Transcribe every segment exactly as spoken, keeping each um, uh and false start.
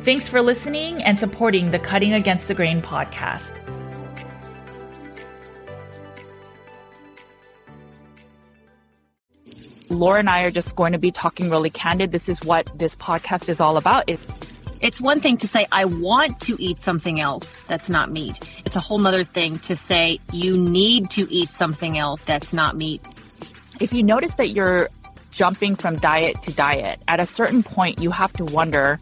Thanks for listening and supporting the Cutting Against the Grain podcast. Laura and I are just going to be talking really candid. This is what this podcast is all about. It's, it's one thing to say, I want to eat something else that's not meat. It's a whole nother thing to say, you need to eat something else that's not meat. If you notice that you're jumping from diet to diet, at a certain point, you have to wonder,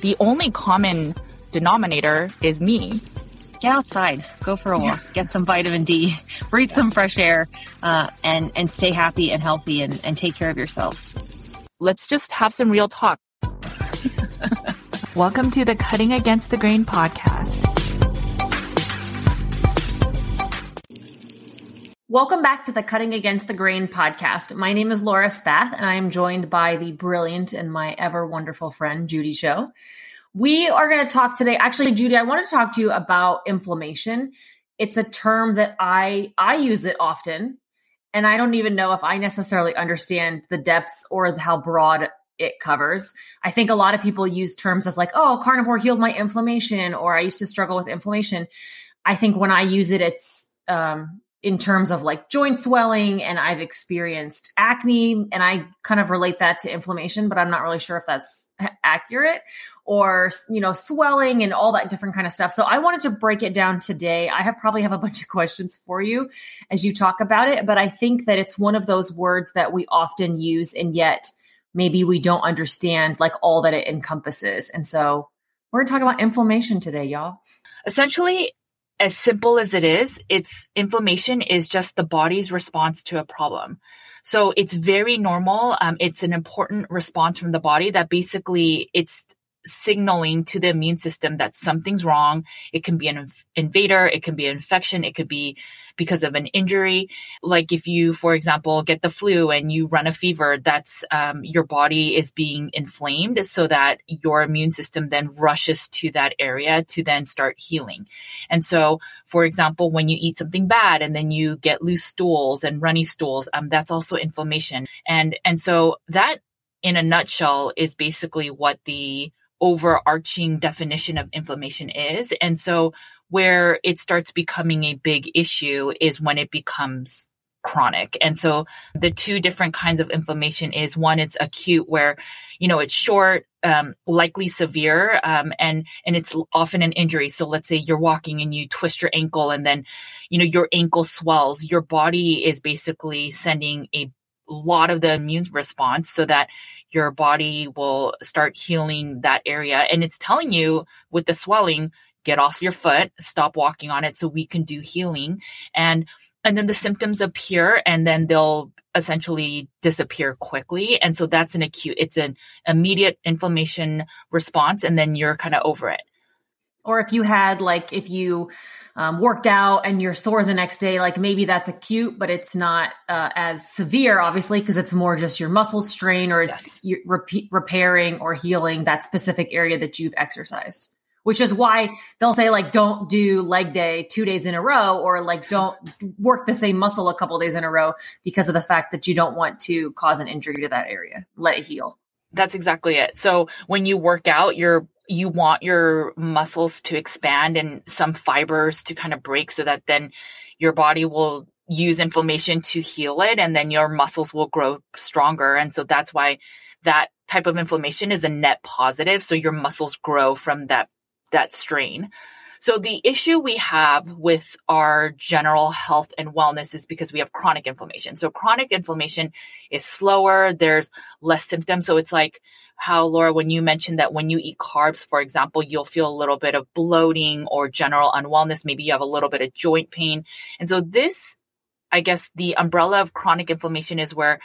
the only common denominator is me. Get outside, go for a walk, get some vitamin D, breathe yeah. some fresh air, uh, and, and stay happy and healthy and, and take care of yourselves. Let's just have some real talk. Welcome to the Cutting Against the Grain podcast. Welcome back to the Cutting Against the Grain podcast. My name is Laura Spath, and I am joined by the brilliant and my ever wonderful friend, Judy Cho. We are going to talk today. Actually, Judy, I want to talk to you about inflammation. It's a term that I, I use it often, and I don't even know if I necessarily understand the depths or how broad it covers. I think a lot of people use terms as like, oh, carnivore healed my inflammation, or I used to struggle with inflammation. I think when I use it, it's... um, in terms of like joint swelling, and I've experienced acne, and I kind of relate that to inflammation, but I'm not really sure if that's accurate, or, you know, swelling and all that different kind of stuff. So I wanted to break it down today. I have probably have a bunch of questions for you as you talk about it, but I think that it's one of those words that we often use, and yet maybe we don't understand like all that it encompasses. And so we're talking about inflammation today, y'all. Essentially, as simple as it is, it's inflammation is just the body's response to a problem. So it's very normal. Um, it's an important response from the body that basically it's signaling to the immune system that something's wrong. It can be an invader. It can be an infection. It could be because of an injury. Like if you, for example, get the flu and you run a fever, that's um, your body is being inflamed so that your immune system then rushes to that area to then start healing. And so, for example, when you eat something bad and then you get loose stools and runny stools, um, that's also inflammation. And, and so that in a nutshell is basically what the overarching definition of inflammation is. And so where it starts becoming a big issue is when it becomes chronic. And so the two different kinds of inflammation is one, it's acute where, you know, it's short, um, likely severe, um, and, and it's often an injury. So let's say you're walking and you twist your ankle and then, you know, your ankle swells, your body is basically sending a lot of the immune response so that your body will start healing that area. And it's telling you with the swelling, get off your foot, stop walking on it so we can do healing. And, and then the symptoms appear and then they'll essentially disappear quickly. And so that's an acute, it's an immediate inflammation response. And then you're kind of over it. Or if you had like, if you um, worked out and you're sore the next day, like maybe that's acute, but it's not uh, as severe, obviously, because it's more just your muscle strain or it's yes. re- repairing or healing that specific area that you've exercised, which is why they'll say like, don't do leg day two days in a row, or like, don't work the same muscle a couple days in a row because of the fact that you don't want to cause an injury to that area. Let it heal. That's exactly it. So when you work out, you're you want your muscles to expand and some fibers to kind of break so that then your body will use inflammation to heal it, and then your muscles will grow stronger. And so that's why that type of inflammation is a net positive. So your muscles grow from that, that strain. So the issue we have with our general health and wellness is because we have chronic inflammation. So chronic inflammation is slower. There's less symptoms. So it's like how, Laura, when you mentioned that when you eat carbs, for example, you'll feel a little bit of bloating or general unwellness. Maybe you have a little bit of joint pain. And so this, I guess, the umbrella of chronic inflammation is where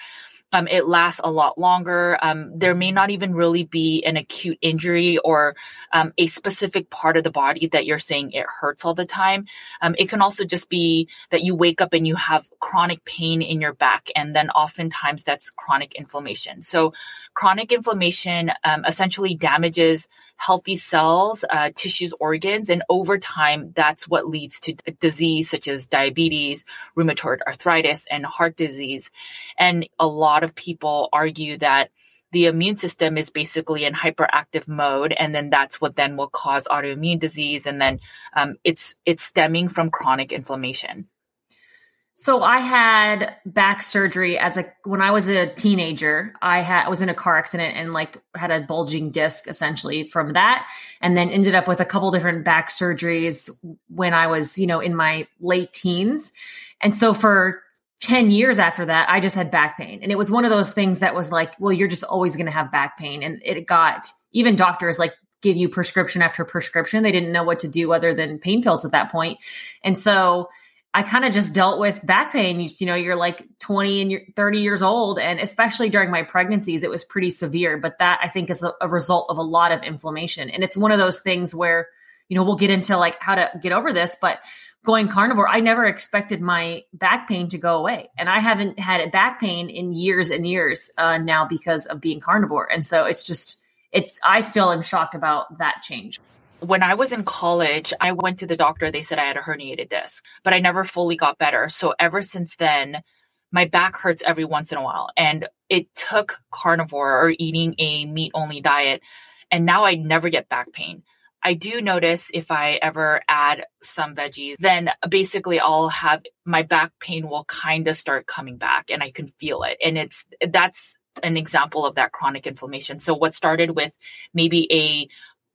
Um, it lasts a lot longer. Um, there may not even really be an acute injury or um, a specific part of the body that you're saying it hurts all the time. Um, it can also just be that you wake up and you have chronic pain in your back. And then oftentimes that's chronic inflammation. So chronic inflammation um, essentially damages healthy cells, uh, tissues, organs. And over time, that's what leads to disease such as diabetes, rheumatoid arthritis, and heart disease. And a lot of people argue that the immune system is basically in hyperactive mode. And then that's what then will cause autoimmune disease. And then um, it's it's stemming from chronic inflammation. So I had back surgery as a, when I was a teenager, I had, I was in a car accident and like had a bulging disc essentially from that. And then ended up with a couple different back surgeries when I was, you know, in my late teens. And so for ten years after that, I just had back pain. And it was one of those things that was like, well, you're just always going to have back pain. And it got, even doctors like give you prescription after prescription. They didn't know what to do other than pain pills at that point. And so I kind of just dealt with back pain. You, you know, you're like twenty and you're thirty years old. And especially during my pregnancies, it was pretty severe. But that I think is a, a result of a lot of inflammation. And it's one of those things where, you know, we'll get into like how to get over this, but going carnivore, I never expected my back pain to go away. And I haven't had back pain in years and years uh, now because of being carnivore. And so it's just, it's, I still am shocked about that change. When I was in college, I went to the doctor. They said I had a herniated disc, but I never fully got better. So ever since then, my back hurts every once in a while. And it took carnivore or eating a meat-only diet. And now I never get back pain. I do notice if I ever add some veggies, then basically I'll have my back pain will kind of start coming back and I can feel it. And it's that's an example of that chronic inflammation. So what started with maybe a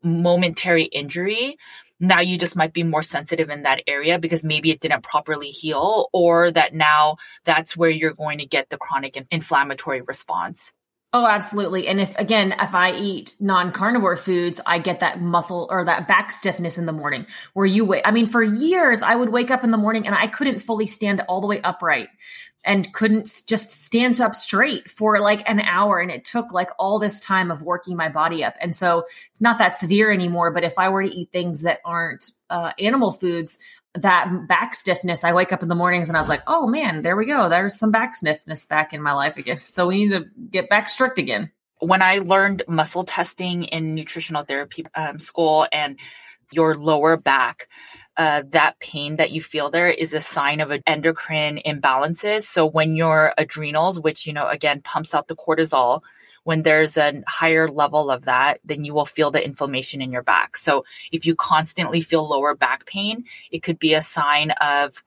momentary injury, now you just might be more sensitive in that area because maybe it didn't properly heal, or that now that's where you're going to get the chronic inflammatory response. Oh, absolutely. And if, again, if I eat non-carnivore foods, I get that muscle or that back stiffness in the morning where you wait. I mean, for years, I would wake up in the morning and I couldn't fully stand all the way upright and couldn't just stand up straight for like an hour. And it took like all this time of working my body up. And so it's not that severe anymore. But if I were to eat things that aren't uh, animal foods, that back stiffness, I wake up in the mornings and I was like, oh man, there we go. There's some back stiffness back in my life again. So we need to get back strict again. When I learned muscle testing in nutritional therapy um, school and your lower back, uh, that pain that you feel there is a sign of endocrine imbalances. So when your adrenals, which, you know, again, pumps out the cortisol, when there's a higher level of that, then you will feel the inflammation in your back. So if you constantly feel lower back pain, it could be a sign of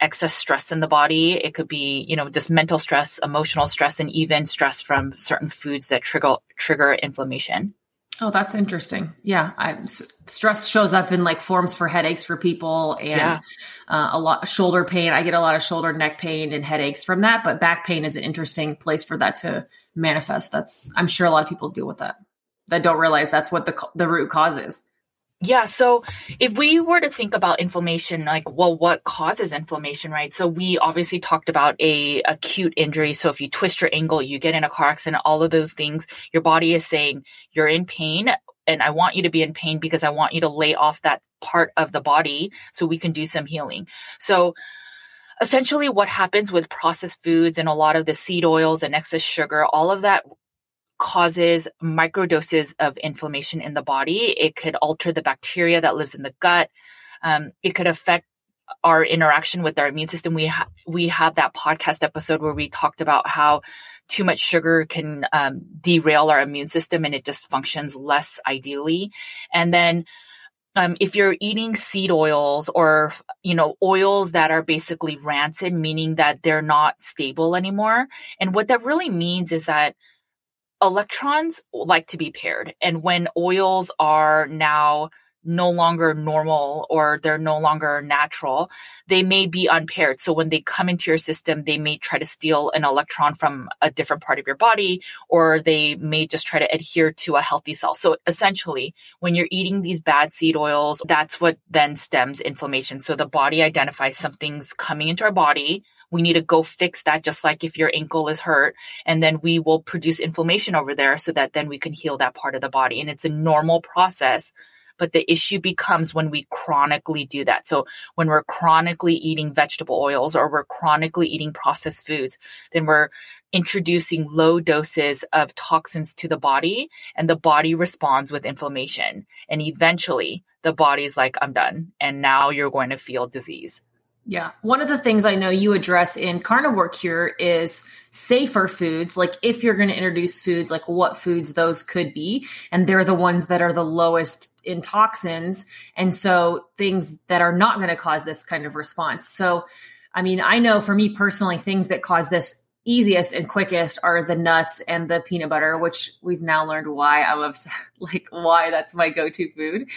excess stress in the body. It could be, you know, just mental stress, emotional stress, and even stress from certain foods that trigger trigger inflammation. Oh, that's interesting. Yeah. I, s- stress shows up in like forms for headaches for people and yeah. uh, a lot of shoulder pain. I get a lot of shoulder, neck pain and headaches from that, but back pain is an interesting place for that to manifest. That's, I'm sure a lot of people deal with that, that don't realize that's what the the root cause is. Yeah. So if we were to think about inflammation, like, well, what causes inflammation, right? So we obviously talked about a acute injury. So if you twist your ankle, you get in a car accident, all of those things, your body is saying you're in pain and I want you to be in pain because I want you to lay off that part of the body so we can do some healing. So essentially what happens with processed foods and a lot of the seed oils and excess sugar, all of that causes microdoses of inflammation in the body. It could alter the bacteria that lives in the gut. Um, it could affect our interaction with our immune system. We, ha- we have that podcast episode where we talked about how too much sugar can um, derail our immune system and it just functions less ideally. And then Um, if you're eating seed oils or, you know, oils that are basically rancid, meaning that they're not stable anymore. And what that really means is that electrons like to be paired. And when oils are now no longer normal or they're no longer natural, they may be unpaired. So when they come into your system, they may try to steal an electron from a different part of your body, or they may just try to adhere to a healthy cell. So essentially, when you're eating these bad seed oils, that's what then stems inflammation. So the body identifies something's coming into our body. We need to go fix that, just like if your ankle is hurt, and then we will produce inflammation over there so that then we can heal that part of the body. And it's a normal process. But the issue becomes when we chronically do that. So when we're chronically eating vegetable oils or we're chronically eating processed foods, then we're introducing low doses of toxins to the body, and the body responds with inflammation. And eventually the body's like, I'm done. And now you're going to feel disease. Yeah. One of the things I know you address in Carnivore Cure is safer foods. Like if you're going to introduce foods, like what foods those could be. And they're the ones that are the lowest in toxins. And so things that are not going to cause this kind of response. So, I mean, I know for me personally, things that cause this easiest and quickest are the nuts and the peanut butter, which we've now learned why I'm obsessed, like why that's my go-to food,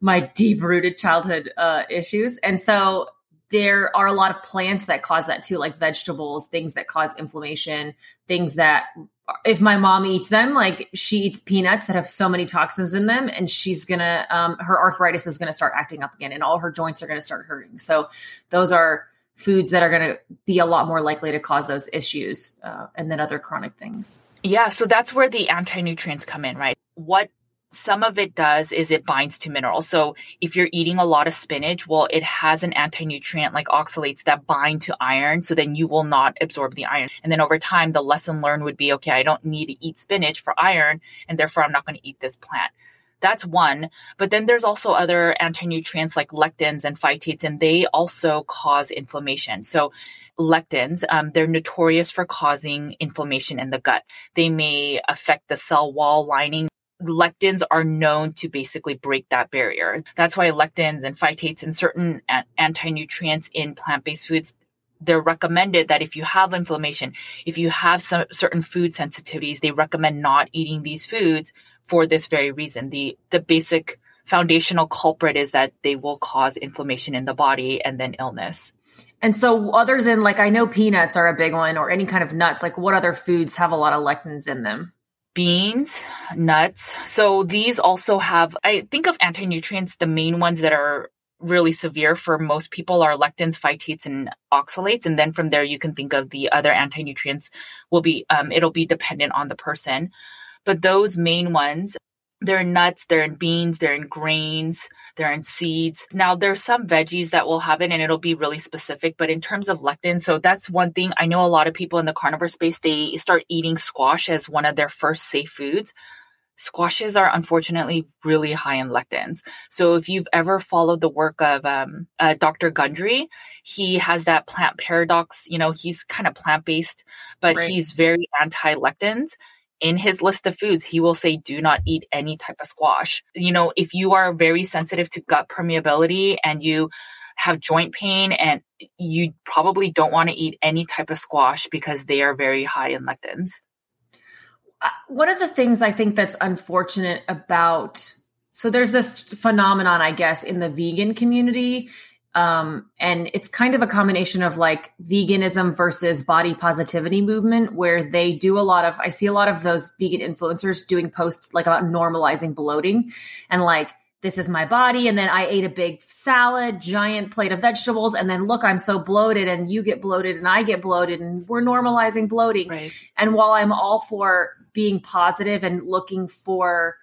my deep-rooted childhood uh, issues. And so there are a lot of plants that cause that too, like vegetables, things that cause inflammation, things that if my mom eats them, like she eats peanuts that have so many toxins in them, and she's going to, um, her arthritis is going to start acting up again, and all her joints are going to start hurting. So those are foods that are going to be a lot more likely to cause those issues uh, and then other chronic things. Yeah. So that's where the anti-nutrients come in, right? What some of it does is it binds to minerals. So if you're eating a lot of spinach, well, it has an anti-nutrient like oxalates that bind to iron. So then you will not absorb the iron. And then over time, the lesson learned would be, okay, I don't need to eat spinach for iron, and therefore I'm not going to eat this plant. That's one. But then there's also other anti-nutrients like lectins and phytates, and they also cause inflammation. So lectins, um, they're notorious for causing inflammation in the gut. They may affect the cell wall lining. Lectins are known to basically break that barrier. That's why lectins and phytates and certain anti-nutrients in plant-based foods, they're recommended that if you have inflammation, if you have some certain food sensitivities, they recommend not eating these foods for this very reason. The the basic foundational culprit is that they will cause inflammation in the body and then illness. And so other than, like, I know peanuts are a big one, or any kind of nuts, like what other foods have a lot of lectins in them? Beans, nuts. So these also have, I think of anti-nutrients, the main ones that are really severe for most people are lectins, phytates, and oxalates. And then from there, you can think of the other anti-nutrients will be, um, it'll be dependent on the person. But those main ones, they're in nuts, they're in beans, they're in grains, they're in seeds. Now, there's some veggies that will have it, and it'll be really specific. But in terms of lectins, so that's one thing. I know a lot of people in the carnivore space, they start eating squash as one of their first safe foods. Squashes are unfortunately really high in lectins. So if you've ever followed the work of um, uh, Doctor Gundry, he has that plant paradox. You know, he's kind of plant-based, but right. He's very anti-lectins. In his list of foods, he will say, do not eat any type of squash. You know, if you are very sensitive to gut permeability and you have joint pain, and you probably don't want to eat any type of squash because they are very high in lectins. One of the things I think that's unfortunate about, so there's this phenomenon, I guess, in the vegan community. Um, and it's kind of a combination of like veganism versus body positivity movement, where they do a lot of, I see a lot of those vegan influencers doing posts like about normalizing bloating and like, this is my body. And then I ate a big salad, giant plate of vegetables. And then look, I'm so bloated, and you get bloated and I get bloated, and we're normalizing bloating. Right. And while I'm all for being positive and looking for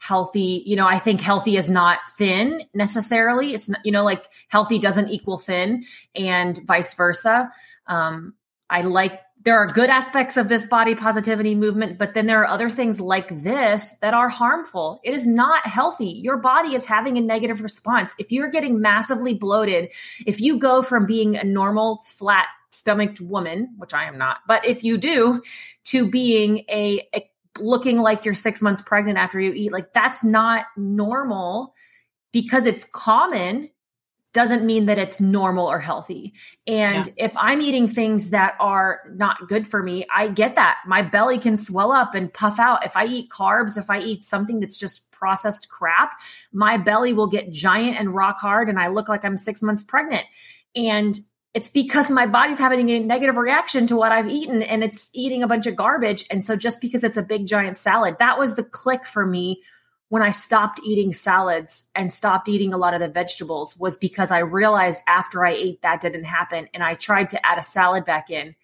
healthy, you know, I think healthy is not thin necessarily. It's not, you know, like healthy doesn't equal thin, and vice versa. Um, I like, there are good aspects of this body positivity movement, but then there are other things like this that are harmful. It is not healthy. Your body is having a negative response. If you're getting massively bloated, if you go from being a normal flat stomached woman, which I am not, but if you do, to being a, a looking like you're six months pregnant after you eat, like that's not normal. because it's common doesn't mean that it's normal or healthy. And yeah. if I'm eating things that are not good for me, I get that. My belly can swell up and puff out. If I eat carbs, if I eat something that's just processed crap, my belly will get giant and rock hard and I look like I'm six months pregnant. And it's because my body's having a negative reaction to what I've eaten and it's eating a bunch of garbage. And so just because it's a big giant salad, that was the click for me when I stopped eating salads and stopped eating a lot of the vegetables, was because I realized after I ate that didn't happen. And I tried to add a salad back in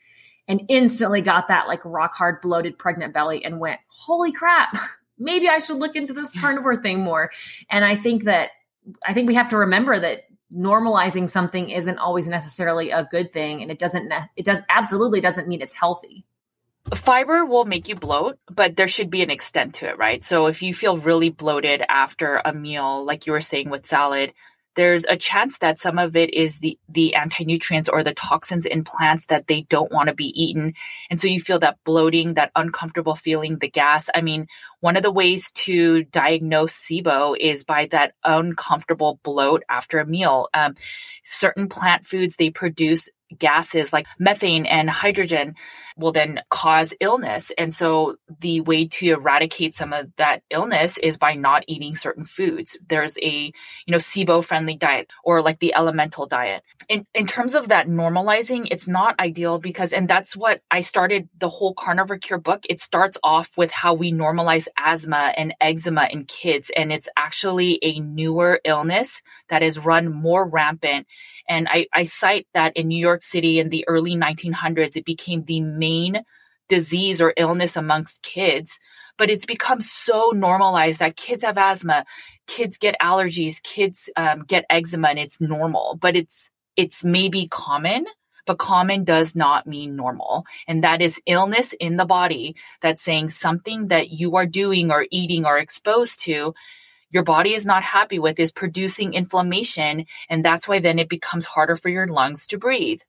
and instantly got that like rock hard, bloated pregnant belly and went, holy crap, maybe I should look into this carnivore thing more. And I think that, I think we have to remember that normalizing something isn't always necessarily a good thing. And it doesn't, ne- it does absolutely doesn't mean it's healthy. Fiber will make you bloat, but there should be an extent to it, right? So if you feel really bloated after a meal, like you were saying with salad, there's a chance that some of it is the, the anti-nutrients or the toxins in plants that they don't want to be eaten. And so you feel that bloating, that uncomfortable feeling, the gas. I mean, one of the ways to diagnose SIBO is by that uncomfortable bloat after a meal. Um, certain plant foods, they produce gases like methane and hydrogen will then cause illness. And so the way to eradicate some of that illness is by not eating certain foods. There's a, you know, SIBO friendly diet or like the elemental diet. In, in terms of that normalizing, it's not ideal because, and that's what I started the whole Carnivore Cure book. It starts off with how we normalize asthma and eczema in kids. And it's actually a newer illness that is run more rampant. And I, I cite that in New York City in the early nineteen hundreds, it became the main disease or illness amongst kids. But it's become so normalized that kids have asthma, kids get allergies, kids um, get eczema, and it's normal. But it's it's maybe common, but common does not mean normal. And that is illness in the body that's saying something that you are doing or eating or exposed to your body is not happy with, is producing inflammation. And that's why then it becomes harder for your lungs to breathe.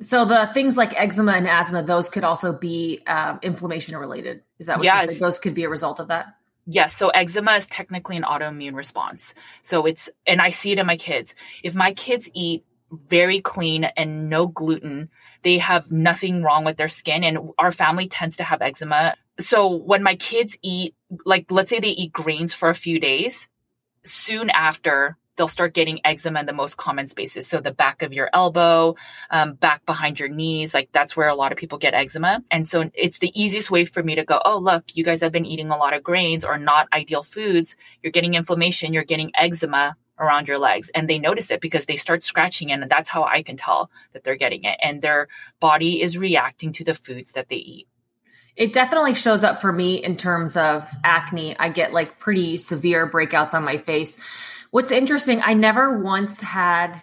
So the things like eczema and asthma, those could also be uh, inflammation related. Is that what yes. you said? Those could be a result of that? Yes. So eczema is technically an autoimmune response. So it's, and I see it in my kids. If my kids eat very clean and no gluten, they have nothing wrong with their skin. And our family tends to have eczema. So when my kids eat, like, let's say they eat grains for a few days, soon after they'll start getting eczema in the most common spaces. So the back of your elbow, um, back behind your knees, like that's where a lot of people get eczema. And so it's the easiest way for me to go, oh, look, you guys have been eating a lot of grains or not ideal foods. You're getting inflammation. You're getting eczema around your legs. And they notice it because they start scratching it, and that's how I can tell that they're getting it. And their body is reacting to the foods that they eat. It definitely shows up for me in terms of acne. I get like pretty severe breakouts on my face. What's interesting, I never once had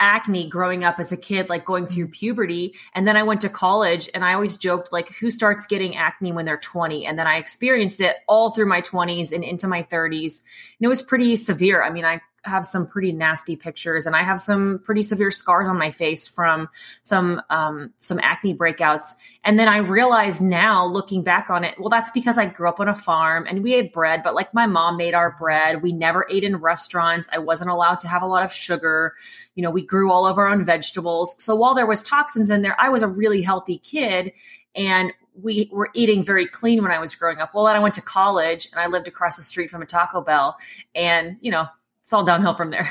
acne growing up as a kid, like going through puberty. And then I went to college and I always joked like, who starts getting acne when they're twenty? And then I experienced it all through my twenties and into my thirties. And it was pretty severe. I mean, I have some pretty nasty pictures and I have some pretty severe scars on my face from some, um, some acne breakouts. And then I realized now looking back on it, well, that's because I grew up on a farm and we ate bread, but like my mom made our bread. We never ate in restaurants. I wasn't allowed to have a lot of sugar. You know, we grew all of our own vegetables. So while there was toxins in there, I was a really healthy kid and we were eating very clean when I was growing up. Well, then I went to college and I lived across the street from a Taco Bell and, you know, it's all downhill from there.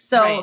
So right.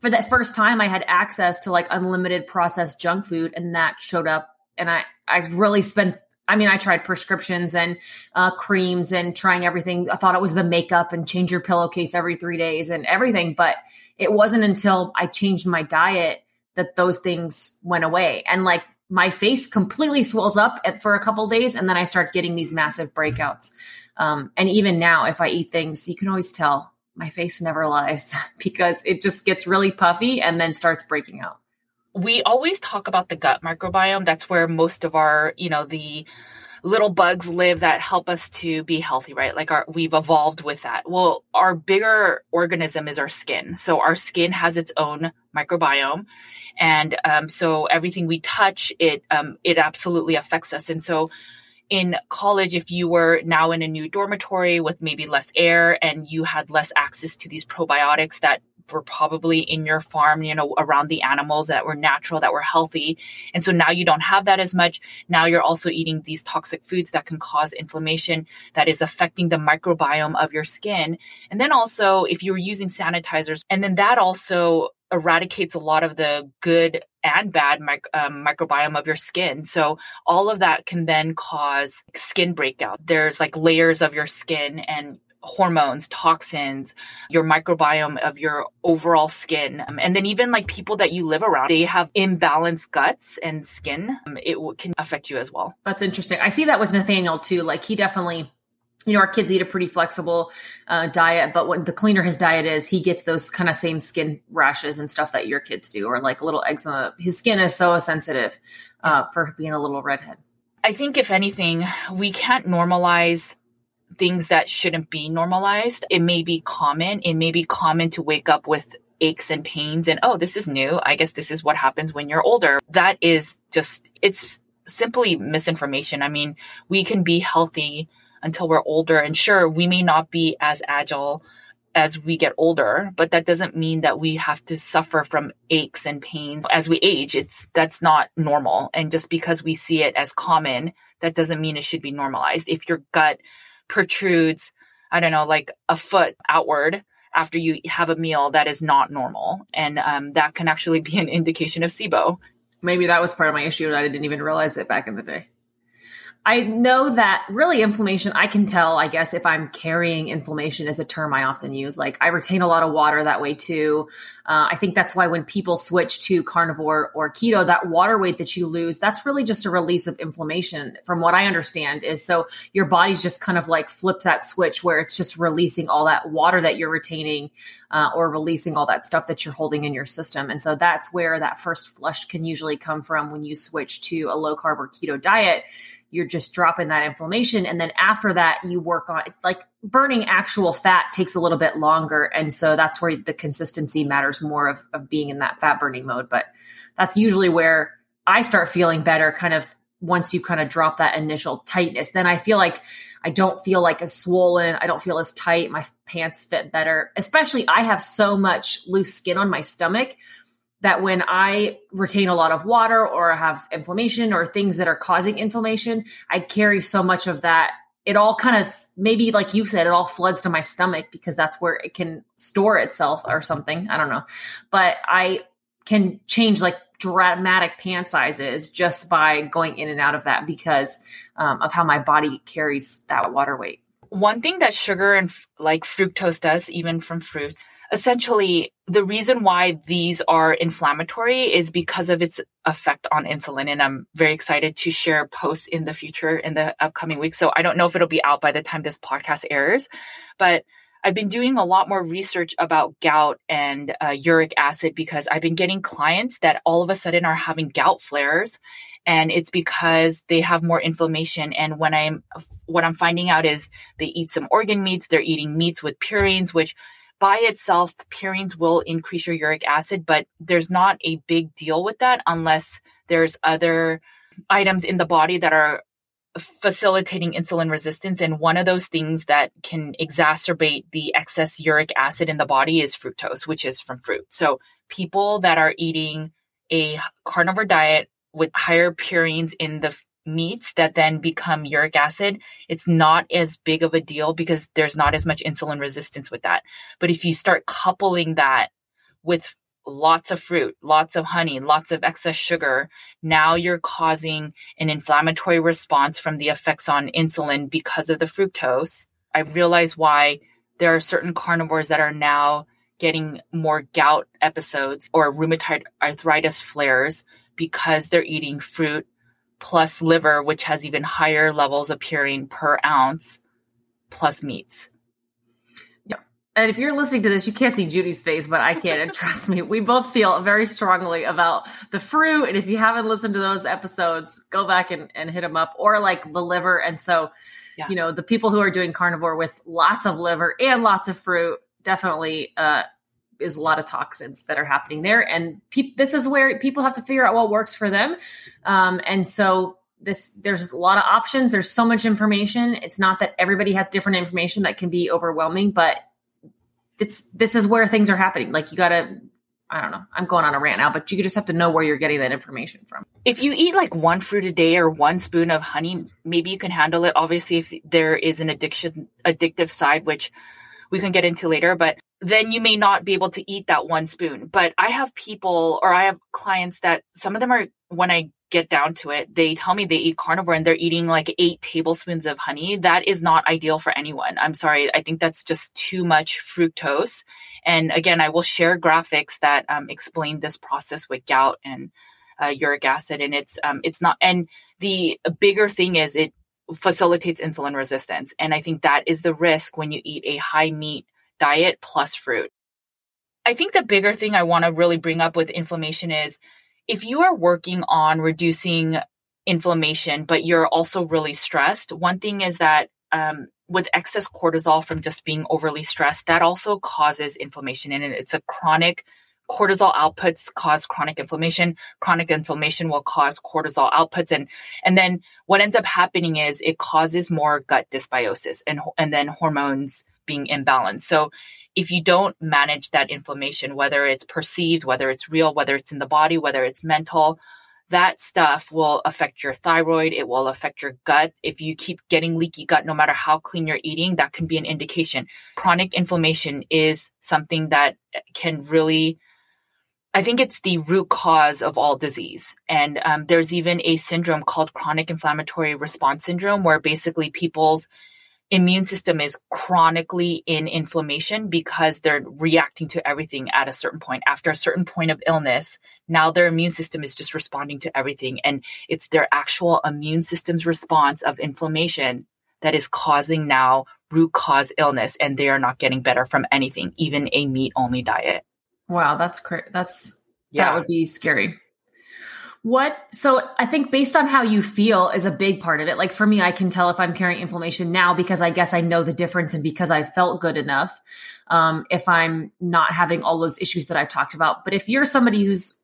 for that first time I had access to like unlimited processed junk food and that showed up. And I, I really spent, I mean, I tried prescriptions and uh, creams and trying everything. I thought it was the makeup and change your pillowcase every three days and everything. But it wasn't until I changed my diet that those things went away. And like my face completely swells up at, for a couple of days. And then I start getting these massive breakouts. Um, and even now, if I eat things, you can always tell. My face never lies because it just gets really puffy and then starts breaking out. We always talk about the gut microbiome. That's where most of our, you know, the little bugs live that help us to be healthy, right? Like our, we've evolved with that. Well, our bigger organism is our skin. So our skin has its own microbiome. And um, so everything we touch, it um, it absolutely affects us. And so in college, if you were now in a new dormitory with maybe less air and you had less access to these probiotics that were probably in your farm, you know, around the animals that were natural, that were healthy. And so now you don't have that as much. Now you're also eating these toxic foods that can cause inflammation that is affecting the microbiome of your skin. And then also if you were using sanitizers, and then that also eradicates a lot of the good and bad mic- um, microbiome of your skin. So all of that can then cause skin breakdown. There's like layers of your skin and hormones, toxins, your microbiome of your overall skin. Um, and then even like people that you live around, they have imbalanced guts and skin. Um, it w- can affect you as well. That's interesting. I see that with Nathaniel too. Like he definitely, you know, our kids eat a pretty flexible uh, diet, but when the cleaner his diet is, he gets those kind of same skin rashes and stuff that your kids do, or like a little eczema. His skin is so sensitive uh, for being a little redhead. I think if anything, we can't normalize things that shouldn't be normalized. It may be common. It may be common to wake up with aches and pains and, oh, this is new. I guess this is what happens when you're older. That is just, it's simply misinformation. I mean, we can be healthy until we're older. And sure, we may not be as agile as we get older, but that doesn't mean that we have to suffer from aches and pains as we age. It's that's not normal. And just because we see it as common, that doesn't mean it should be normalized. If your gut protrudes, I don't know, like a foot outward after you have a meal, that is not normal. And um, that can actually be an indication of SIBO. Maybe that was part of my issue and I didn't even realize it back in the day. I know that really inflammation, I can tell, I guess, if I'm carrying inflammation is a term I often use. Like I retain a lot of water that way too. Uh, I think that's why when people switch to carnivore or keto, that water weight that you lose, that's really just a release of inflammation from what I understand is. So your body's just kind of like flipped that switch where it's just releasing all that water that you're retaining uh, or releasing all that stuff that you're holding in your system. And so that's where that first flush can usually come from when you switch to a low carb or keto diet. You're just dropping that inflammation. And then after that, you work on like burning actual fat takes a little bit longer. And so that's where the consistency matters more of, of being in that fat burning mode. But that's usually where I start feeling better kind of once you kind of drop that initial tightness. Then I feel like I don't feel like as swollen. I don't feel as tight. My pants fit better, especially I have so much loose skin on my stomach that when I retain a lot of water or have inflammation or things that are causing inflammation, I carry so much of that. It all kind of, maybe like you said, it all floods to my stomach because that's where it can store itself or something. I don't know. But I can change like dramatic pant sizes just by going in and out of that because um, of how my body carries that water weight. One thing that sugar and like fructose does, even from fruits, essentially, the reason why these are inflammatory is because of its effect on insulin. And I'm very excited to share posts in the future in the upcoming weeks. So I don't know if it'll be out by the time this podcast airs, but I've been doing a lot more research about gout and uh, uric acid because I've been getting clients that all of a sudden are having gout flares, and it's because they have more inflammation. And when I'm, what I'm finding out is they eat some organ meats, they're eating meats with purines, which by itself, purines will increase your uric acid, but there's not a big deal with that unless there's other items in the body that are facilitating insulin resistance. And one of those things that can exacerbate the excess uric acid in the body is fructose, which is from fruit. So people that are eating a carnivore diet with higher purines in the meats that then become uric acid, it's not as big of a deal because there's not as much insulin resistance with that. But if you start coupling that with lots of fruit, lots of honey, lots of excess sugar, now you're causing an inflammatory response from the effects on insulin because of the fructose. I realize why there are certain carnivores that are now getting more gout episodes or rheumatoid arthritis flares because they're eating fruit plus liver, which has even higher levels of purine per ounce, plus meats. Yeah. And if you're listening to this, you can't see Judy's face, but I can. And trust me, we both feel very strongly about the fruit. And if you haven't listened to those episodes, go back and, and hit them up, or like the liver. And so, yeah. You know, the people who are doing carnivore with lots of liver and lots of fruit, definitely, uh, is a lot of toxins that are happening there. And pe- this is where people have to figure out what works for them. Um, and so this, there's a lot of options. There's so much information. It's not that everybody has different information that can be overwhelming, but it's, this is where things are happening. Like you got to, I don't know, I'm going on a rant now, but you just have to know where you're getting that information from. If you eat like one fruit a day or one spoon of honey, maybe you can handle it. Obviously, if there is an addiction, addictive side, which we can get into later, but then you may not be able to eat that one spoon. But I have people, or I have clients that some of them are, when I get down to it, they tell me they eat carnivore and they're eating like eight tablespoons of honey. That is not ideal for anyone. I'm sorry. I think that's just too much fructose. And again, I will share graphics that um, explain this process with gout and uh, uric acid. And it's, um, it's not, and the bigger thing is it facilitates insulin resistance. And I think that is the risk when you eat a high meat diet plus fruit. I think the bigger thing I want to really bring up with inflammation is, if you are working on reducing inflammation, but you're also really stressed, one thing is that um, with excess cortisol from just being overly stressed, that also causes inflammation. And it's a chronic, cortisol outputs cause chronic inflammation. Chronic inflammation will cause cortisol outputs. And, and then what ends up happening is it causes more gut dysbiosis and, and then hormones being imbalanced. So if you don't manage that inflammation, whether it's perceived, whether it's real, whether it's in the body, whether it's mental, that stuff will affect your thyroid. It will affect your gut. If you keep getting leaky gut, no matter how clean you're eating, that can be an indication. Chronic inflammation is something that can really, I think it's the root cause of all disease. And um, there's even a syndrome called chronic inflammatory response syndrome, where basically people's immune system is chronically in inflammation because they're reacting to everything at a certain point. After a certain point of illness, now their immune system is just responding to everything. And it's their actual immune system's response of inflammation that is causing now root cause illness. And they are not getting better from anything, even a meat only diet. Wow. That's cr- That's, yeah. That would be scary. What, so I think based on how you feel is a big part of it. Like for me, I can tell if I'm carrying inflammation now because I guess I know the difference and because I felt good enough. Um, if I'm not having all those issues that I talked about, but if you're somebody who's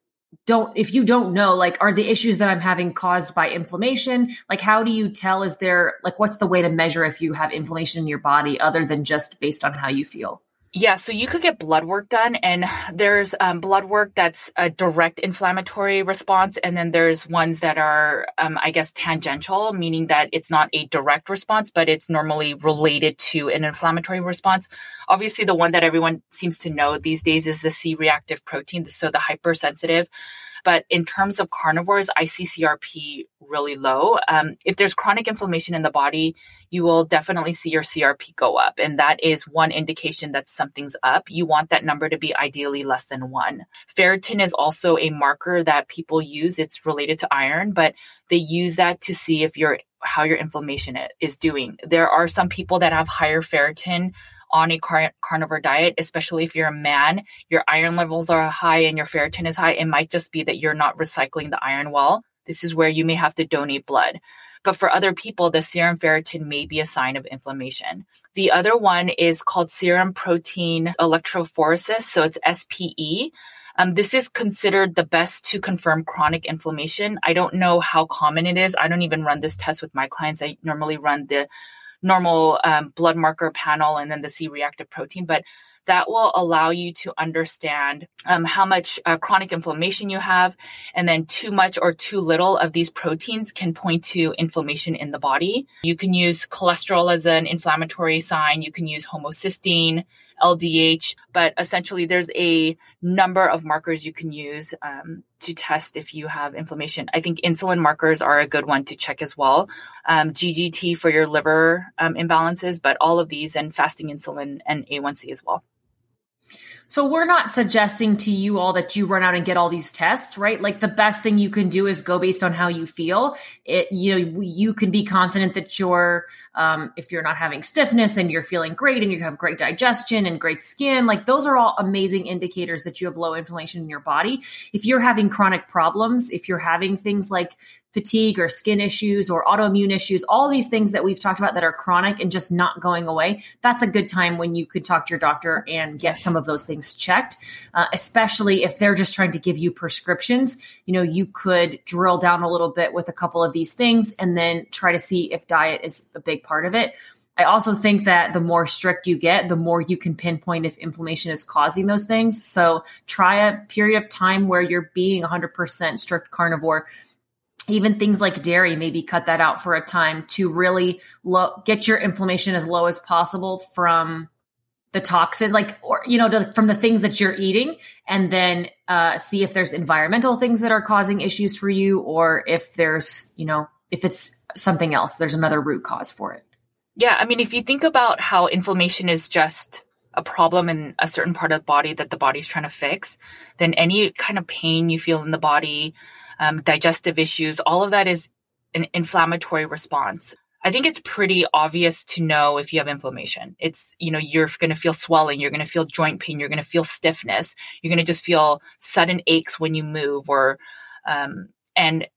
don't, if you don't know, like, are the issues that I'm having caused by inflammation? Like, how do you tell? Is there like, what's the way to measure if you have inflammation in your body other than just based on how you feel? Yeah. So you could get blood work done, and there's um, blood work that's a direct inflammatory response. And then there's ones that are, um, I guess, tangential, meaning that it's not a direct response, but it's normally related to an inflammatory response. Obviously, the one that everyone seems to know these days is the C-reactive protein, so the hypersensitive. But in terms of carnivores, I see C R P really low. Um, if there's chronic inflammation in the body, you will definitely see your C R P go up. And that is one indication that something's up. You want that number to be ideally less than one. Ferritin is also a marker that people use. It's related to iron, but they use that to see if you're, how your inflammation is doing. There are some people that have higher ferritin on a car- carnivore diet, especially if you're a man, your iron levels are high and your ferritin is high. It might just be that you're not recycling the iron well. This is where you may have to donate blood. But for other people, the serum ferritin may be a sign of inflammation. The other one is called serum protein electrophoresis. So it's S P E. Um, this is considered the best to confirm chronic inflammation. I don't know how common it is. I don't even run this test with my clients. I normally run the normal um, blood marker panel and then the C-reactive protein, but that will allow you to understand um, how much uh, chronic inflammation you have. And then too much or too little of these proteins can point to inflammation in the body. You can use cholesterol as an inflammatory sign. You can use homocysteine, L D H, but essentially there's a number of markers you can use um, to test if you have inflammation. I think insulin markers are a good one to check as well. Um, G G T for your liver um, imbalances, but all of these, and fasting insulin and A one C as well. So we're not suggesting to you all that you run out and get all these tests, right? Like the best thing you can do is go based on how you feel. It, you know, you can be confident that your Um, if you're not having stiffness and you're feeling great and you have great digestion and great skin, like those are all amazing indicators that you have low inflammation in your body. If you're having chronic problems, if you're having things like fatigue or skin issues or autoimmune issues, all these things that we've talked about that are chronic and just not going away, that's a good time when you could talk to your doctor and get some of those things checked, uh, especially if they're just trying to give you prescriptions. You know, you could drill down a little bit with a couple of these things and then try to see if diet is a big part of it. I also think that the more strict you get, the more you can pinpoint if inflammation is causing those things. So try a period of time where you're being one hundred percent strict carnivore. Even things like dairy, maybe cut that out for a time to really lo- get your inflammation as low as possible from the toxin, like, or, you know, to, from the things that you're eating, and then uh, see if there's environmental things that are causing issues for you, or if there's, you know, if it's something else, there's another root cause for it. Yeah. I mean, if you think about how inflammation is just a problem in a certain part of the body that the body's trying to fix, then any kind of pain you feel in the body, Um, digestive issues, all of that is an inflammatory response. I think it's pretty obvious to know if you have inflammation. It's, you know, you're going to feel swelling, you're going to feel joint pain, you're going to feel stiffness, you're going to just feel sudden aches when you move, or, um, and,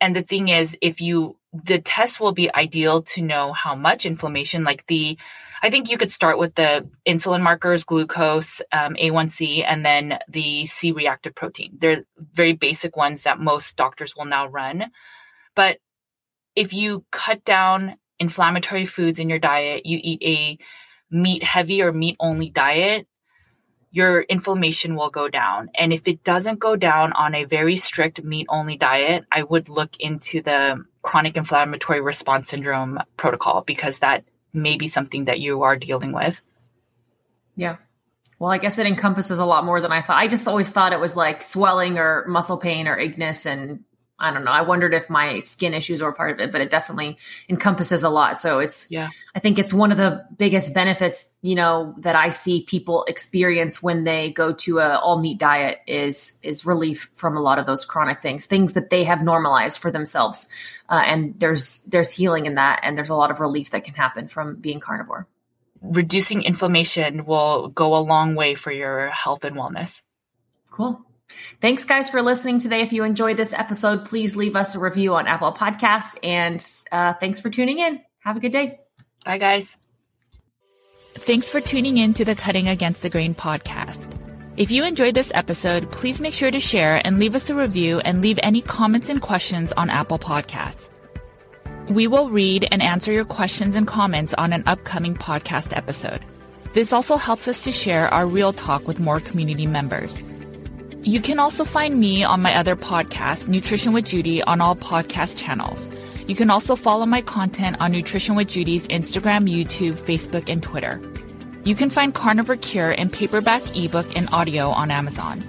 and the thing is, if you, the test will be ideal to know how much inflammation, like the, I think you could start with the insulin markers, glucose, um, A one C, and then the C-reactive protein. They're very basic ones that most doctors will now run. But if you cut down inflammatory foods in your diet, you eat a meat-heavy or meat-only diet, your inflammation will go down. And if it doesn't go down on a very strict meat-only diet, I would look into the chronic inflammatory response syndrome protocol, because that may be something that you are dealing with. Yeah. Well, I guess it encompasses a lot more than I thought. I just always thought it was like swelling or muscle pain or aches, and I don't know. I wondered if my skin issues were part of it, but it definitely encompasses a lot. So it's, yeah. I think it's one of the biggest benefits, you know, that I see people experience when they go to a all meat diet is, is relief from a lot of those chronic things, things that they have normalized for themselves. Uh, and there's, there's healing in that. And there's a lot of relief that can happen from being carnivore. Reducing inflammation will go a long way for your health and wellness. Cool. Thanks, guys, for listening today. If you enjoyed this episode, please leave us a review on Apple Podcasts. And uh, thanks for tuning in. Have a good day. Bye, guys. Thanks for tuning in to the Cutting Against the Grain podcast. If you enjoyed this episode, please make sure to share and leave us a review, and leave any comments and questions on Apple Podcasts. We will read and answer your questions and comments on an upcoming podcast episode. This also helps us to share our real talk with more community members. You can also find me on my other podcast, Nutrition with Judy, on all podcast channels. You can also follow my content on Nutrition with Judy's Instagram, YouTube, Facebook, and Twitter. You can find Carnivore Cure in paperback, ebook, and audio on Amazon.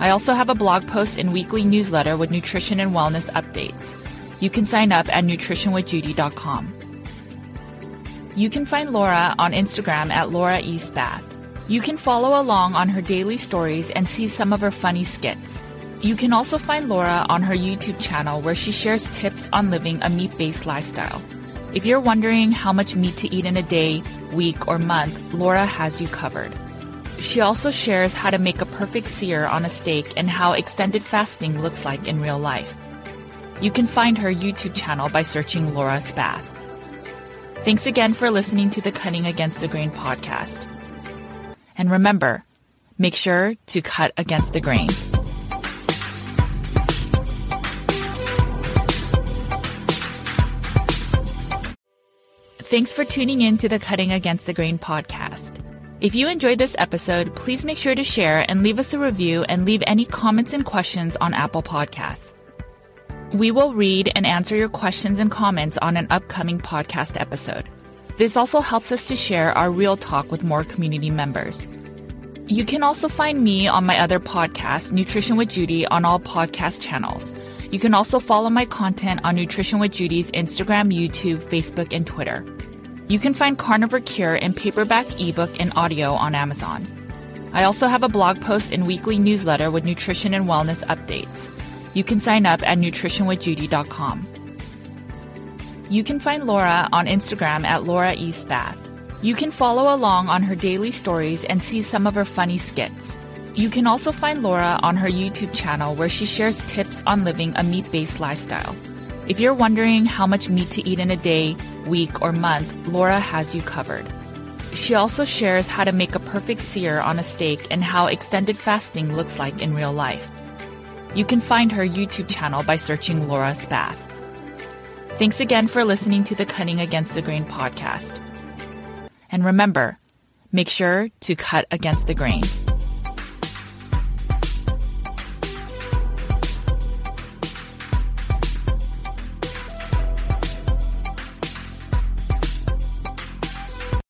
I also have a blog post and weekly newsletter with nutrition and wellness updates. You can sign up at nutrition with judy dot com. You can find Laura on Instagram at Laura E. Spath. You can follow along on her daily stories and see some of her funny skits. You can also find Laura on her YouTube channel, where she shares tips on living a meat-based lifestyle. If you're wondering how much meat to eat in a day, week, or month, Laura has you covered. She also shares how to make a perfect sear on a steak and how extended fasting looks like in real life. You can find her YouTube channel by searching Laura Spath. Thanks again for listening to the Cutting Against the Grain podcast. And remember, make sure to cut against the grain. Thanks for tuning in to the Cutting Against the Grain podcast. If you enjoyed this episode, please make sure to share and leave us a review, and leave any comments and questions on Apple Podcasts. We will read and answer your questions and comments on an upcoming podcast episode. This also helps us to share our real talk with more community members. You can also find me on my other podcast, Nutrition with Judy, on all podcast channels. You can also follow my content on Nutrition with Judy's Instagram, YouTube, Facebook, and Twitter. You can find Carnivore Cure in paperback, ebook, and audio on Amazon. I also have a blog post and weekly newsletter with nutrition and wellness updates. You can sign up at nutrition with judy dot com. You can find Laura on Instagram at Laura E. Spath. You can follow along on her daily stories and see some of her funny skits. You can also find Laura on her YouTube channel where she shares tips on living a meat-based lifestyle. If you're wondering how much meat to eat in a day, week, or month, Laura has you covered. She also shares how to make a perfect sear on a steak and how extended fasting looks like in real life. You can find her YouTube channel by searching Laura Spath. Thanks again for listening to the Cutting Against the Grain podcast. And remember, make sure to cut against the grain.